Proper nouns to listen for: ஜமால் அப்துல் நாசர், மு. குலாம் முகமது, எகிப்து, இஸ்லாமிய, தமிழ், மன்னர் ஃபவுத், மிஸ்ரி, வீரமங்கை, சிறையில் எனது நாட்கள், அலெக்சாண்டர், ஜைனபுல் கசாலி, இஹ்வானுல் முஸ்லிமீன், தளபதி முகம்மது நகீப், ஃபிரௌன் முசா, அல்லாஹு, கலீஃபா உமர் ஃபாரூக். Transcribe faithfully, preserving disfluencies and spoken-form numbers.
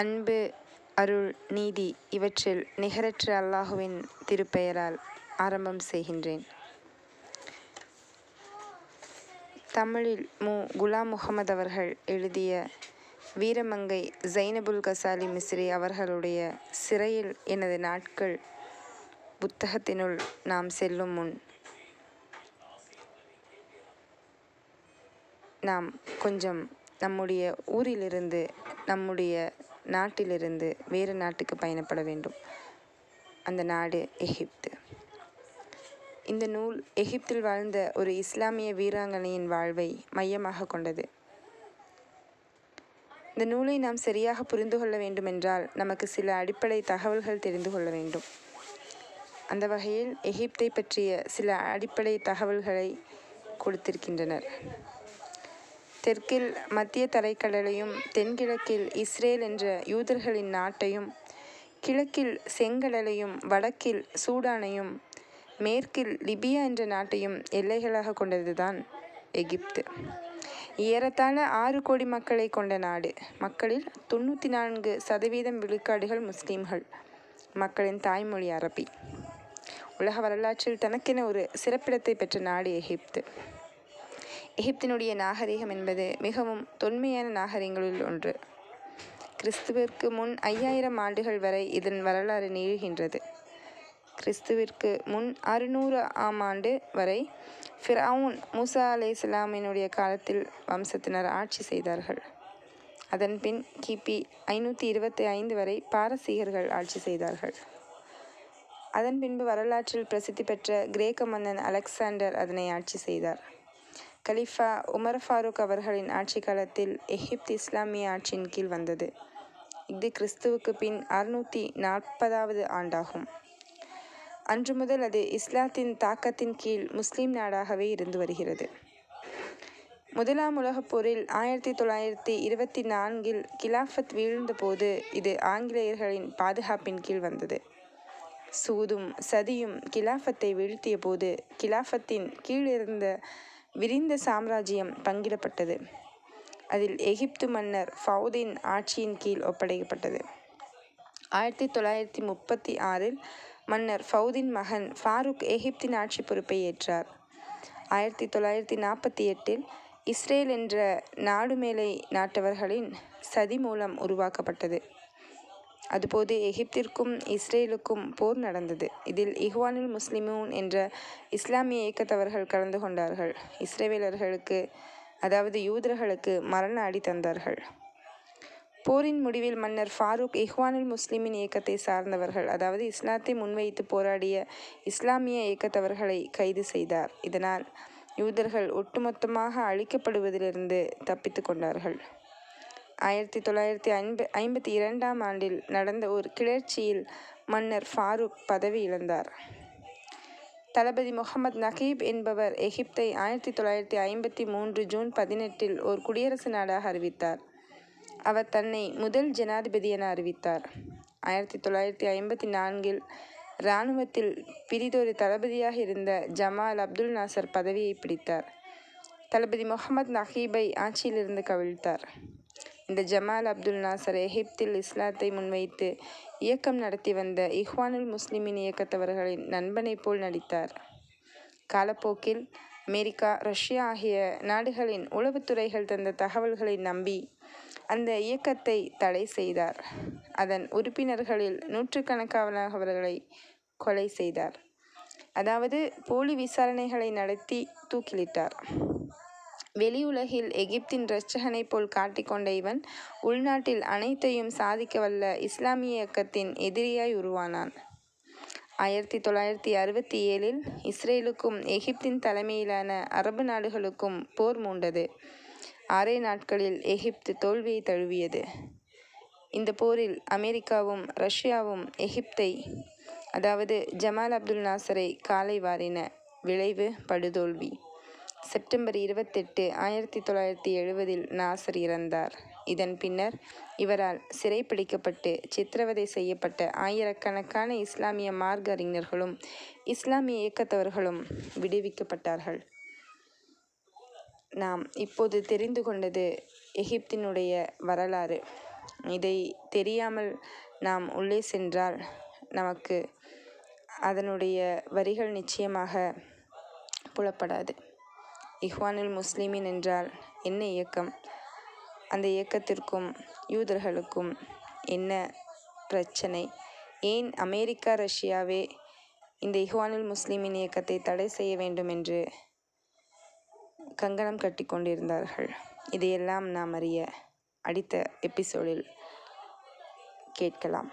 அன்பு, அருள், நீதி இவற்றில் நிகரற்ற அல்லாஹுவின் திருப்பெயரால் ஆரம்பம் செய்கின்றேன். தமிழில் மு. குலாம் முகமது அவர்கள் எழுதிய வீரமங்கை ஜைனபுல் கசாலி மிஸ்ரி அவர்களுடைய சிறையில் எனது நாட்கள் புத்தகத்தினுள் நாம் செல்லும் முன் நாம் கொஞ்சம் நம்முடைய ஊரிலிருந்து, நம்முடைய நாட்டிலிருந்து வேறு நாட்டுக்கு பயணப்பட வேண்டும். அந்த நாடு எகிப்து. இந்த நூல் எகிப்தில் வாழ்ந்த ஒரு இஸ்லாமிய வீராங்கனையின் வாழ்வை மையமாக கொண்டது. இந்த நூலை நாம் சரியாக புரிந்து கொள்ள வேண்டுமென்றால் நமக்கு சில அடிப்படை தகவல்கள் தெரிந்து கொள்ள வேண்டும். அந்த வகையில் எகிப்தை பற்றிய சில அடிப்படை தகவல்களை கொடுத்திருக்கின்றனர். தெற்கில் மத்திய தரைக்கடலையும், தென்கிழக்கில் இஸ்ரேல் என்ற யூதர்களின் நாட்டையும், கிழக்கில் செங்கடலையும், வடக்கில் சூடானையும், மேற்கில் லிபியா என்ற நாட்டையும் எல்லைகளாக கொண்டதுதான் எகிப்து. ஏறத்தாழ ஆறு கோடி மக்களை கொண்ட நாடு. மக்களில் தொண்ணூற்றி நான்கு சதவீதம் விழுக்காடுகள் முஸ்லீம்கள். மக்களின் தாய்மொழி அரபி. உலக வரலாற்றில் தனக்கென ஒரு சிறப்பிடத்தை பெற்ற நாடு எகிப்து. எகிப்தினுடைய நாகரிகம் என்பது மிகவும் தொன்மையான நாகரிகங்களில் ஒன்று. கிறிஸ்துவிற்கு முன் ஐயாயிரம் ஆண்டுகள் வரை இதன் வரலாறு நீளுகின்றது. கிறிஸ்துவிற்கு முன் அறுநூறு ஆம் ஆண்டு வரை ஃபிரௌன் முசா அலெஸ்லாமினுடைய காலத்தில் வம்சத்தினர் ஆட்சி செய்தார்கள். அதன்பின் கிபி ஐநூற்றி இருபத்தி ஐந்து வரை பாரசீகர்கள் ஆட்சி செய்தார்கள். அதன் பின்பு வரலாற்றில் பிரசித்தி பெற்ற கிரேக்க மன்னன் அலெக்சாண்டர் அதனை ஆட்சி செய்தார். கலீஃபா உமர் ஃபாரூக் அவர்களின் ஆட்சி காலத்தில் எகிப்து இஸ்லாமிய ஆட்சியின் கீழ் வந்தது. இது கிறிஸ்துவுக்கு பின் அறுநூற்றி நாற்பதாவது ஆண்டாகும். அன்று முதல் அது இஸ்லாத்தின் தாக்கத்தின் கீழ் முஸ்லீம் நாடாகவே இருந்து வருகிறது. முதலாம் உலகப் போரில் ஆயிரத்தி தொள்ளாயிரத்தி இருபத்தி நான்கில் கிலாஃபத் வீழ்ந்தபோது இது ஆங்கிலேயர்களின் பாதுகாப்பின் கீழ் வந்தது. சூதும் சதியும் கிலாஃபத்தை வீழ்த்திய போது கிலாஃபத்தின் கீழிருந்த விரிந்த சாம்ராஜ்யம் பங்கிடப்பட்டது. அதில் எகிப்து மன்னர் ஃபவுதின் ஆட்சியின் கீழ் ஒப்படைக்கப்பட்டது. ஆயிரத்தி தொள்ளாயிரத்தி முப்பத்தி ஆறில் மன்னர் ஃபவுதின் மகன் ஃபாரூக் எகிப்தின் ஆட்சி பொறுப்பை ஏற்றார். ஆயிரத்தி தொள்ளாயிரத்தி நாற்பத்தி எட்டில் இஸ்ரேல் என்ற நாடுமேலை நாட்டவர்களின் சதி மூலம் உருவாக்கப்பட்டது. அதுபோது எகிப்திற்கும் இஸ்ரேலுக்கும் போர் நடந்தது. இதில் இஹ்வானுல் முஸ்லிமீன் என்ற இஸ்லாமிய இயக்கத்தவர்கள் கலந்து கொண்டார்கள். இஸ்ரேவேலர்களுக்கு, அதாவது யூதர்களுக்கு, மரண அடி தந்தார்கள். போரின் முடிவில் மன்னர் ஃபாரூக் இஹ்வானுல் முஸ்லிமின் இயக்கத்தை சார்ந்தவர்கள், அதாவது இஸ்லாத்தை முன்வைத்து போராடிய இஸ்லாமிய இயக்கத்தவர்களை கைது செய்தார். இதனால் யூதர்கள் ஒட்டுமொத்தமாக அழிக்கப்படுவதிலிருந்து தப்பித்து கொண்டார்கள். ஆயிரத்தி தொள்ளாயிரத்தி ஐம்ப ஐம்பத்தி இரண்டாம் ஆண்டில் நடந்த ஒரு கிளர்ச்சியில் மன்னர் ஃபாரூக் பதவி இழந்தார். தளபதி முகம்மது நகீப் என்பவர் எகிப்தை ஆயிரத்தி தொள்ளாயிரத்தி ஐம்பத்தி மூன்று ஜூன் பதினெட்டில் ஒரு குடியரசு நாடாக அறிவித்தார். அவர் தன்னை முதல் ஜனாதிபதி என அறிவித்தார். ஆயிரத்தி தொள்ளாயிரத்தி ஐம்பத்தி நான்கில் இராணுவத்தில் பிரிதொரு தளபதியாக இருந்த ஜமால் அப்துல் நாசர் பதவியை பிடித்தார். தளபதி முகமது நகீபை ஆட்சியிலிருந்து கவிழ்த்தார். இந்த ஜமால் அப்துல் நாசர் எகிப்தில் இஸ்லாத்தை முன்வைத்து இயக்கம் நடத்தி வந்த இஹ்வானுல் முஸ்லிமின் இயக்கத்தவர்களின் நண்பனை போல் நடித்தார். காலப்போக்கில் அமெரிக்கா, ரஷ்யா ஆகிய நாடுகளின் உளவுத்துறைகள் தந்த தகவல்களை நம்பி அந்த இயக்கத்தை தடை செய்தார். அதன் உறுப்பினர்களில் நூற்றுக்கணக்கானவர்களை கொலை செய்தார். அதாவது போலி விசாரணைகளை நடத்தி தூக்கிலிட்டார். வெளியுலகில் எகிப்தின் இரட்சகனை போல் காட்டிக்கொண்ட இவன் உள்நாட்டில் அனைத்தையும் சாதிக்க வல்ல இஸ்லாமிய இயக்கத்தின் எதிரியாய் உருவானான். ஆயிரத்தி தொள்ளாயிரத்தி அறுபத்தி ஏழில் இஸ்ரேலுக்கும் எகிப்தின் தலைமையிலான அரபு நாடுகளுக்கும் போர் மூண்டது. ஆறே நாட்களில் எகிப்து தோல்வியை தழுவியது. இந்த போரில் அமெரிக்காவும் ரஷ்யாவும் எகிப்தை, அதாவது ஜமால் அப்துல் நாசரை காலை வாரின. விளைவு படுதோல்வி. செப்டம்பர் இருபத்தெட்டு ஆயிரத்தி தொள்ளாயிரத்தி எழுபதில் நாசர் இறந்தார். இதன் பின்னர் இவரால் சிறைப்பிடிக்கப்பட்டு சித்திரவதை செய்யப்பட்ட ஆயிரக்கணக்கான இஸ்லாமிய மார்க்க அறிஞர்களும் இஸ்லாமிய இயக்கத்தவர்களும் விடுவிக்கப்பட்டார்கள். நாம் இப்போது தெரிந்து கொண்டது எகிப்தினுடைய வரலாறு. இதை தெரியாமல் நாம் உள்ளே சென்றால் நமக்கு அதனுடைய வரிகள் நிச்சயமாக புலப்படாது. இஹ்வானுல் முஸ்லிமீன் என்றால் என்ன இயக்கம், அந்த இயக்கத்திற்கும் யூதர்களுக்கும் என்ன பிரச்சனை, ஏன் அமெரிக்கா ரஷ்யாவே இந்த இஹ்வானுல் முஸ்லிமீன் இயக்கத்தை தடை செய்ய வேண்டும் என்று கங்கணம் கட்டி கொண்டிருந்தார்கள். இதையெல்லாம் நாம் அறிய அடுத்த எபிசோடில் கேட்கலாம்.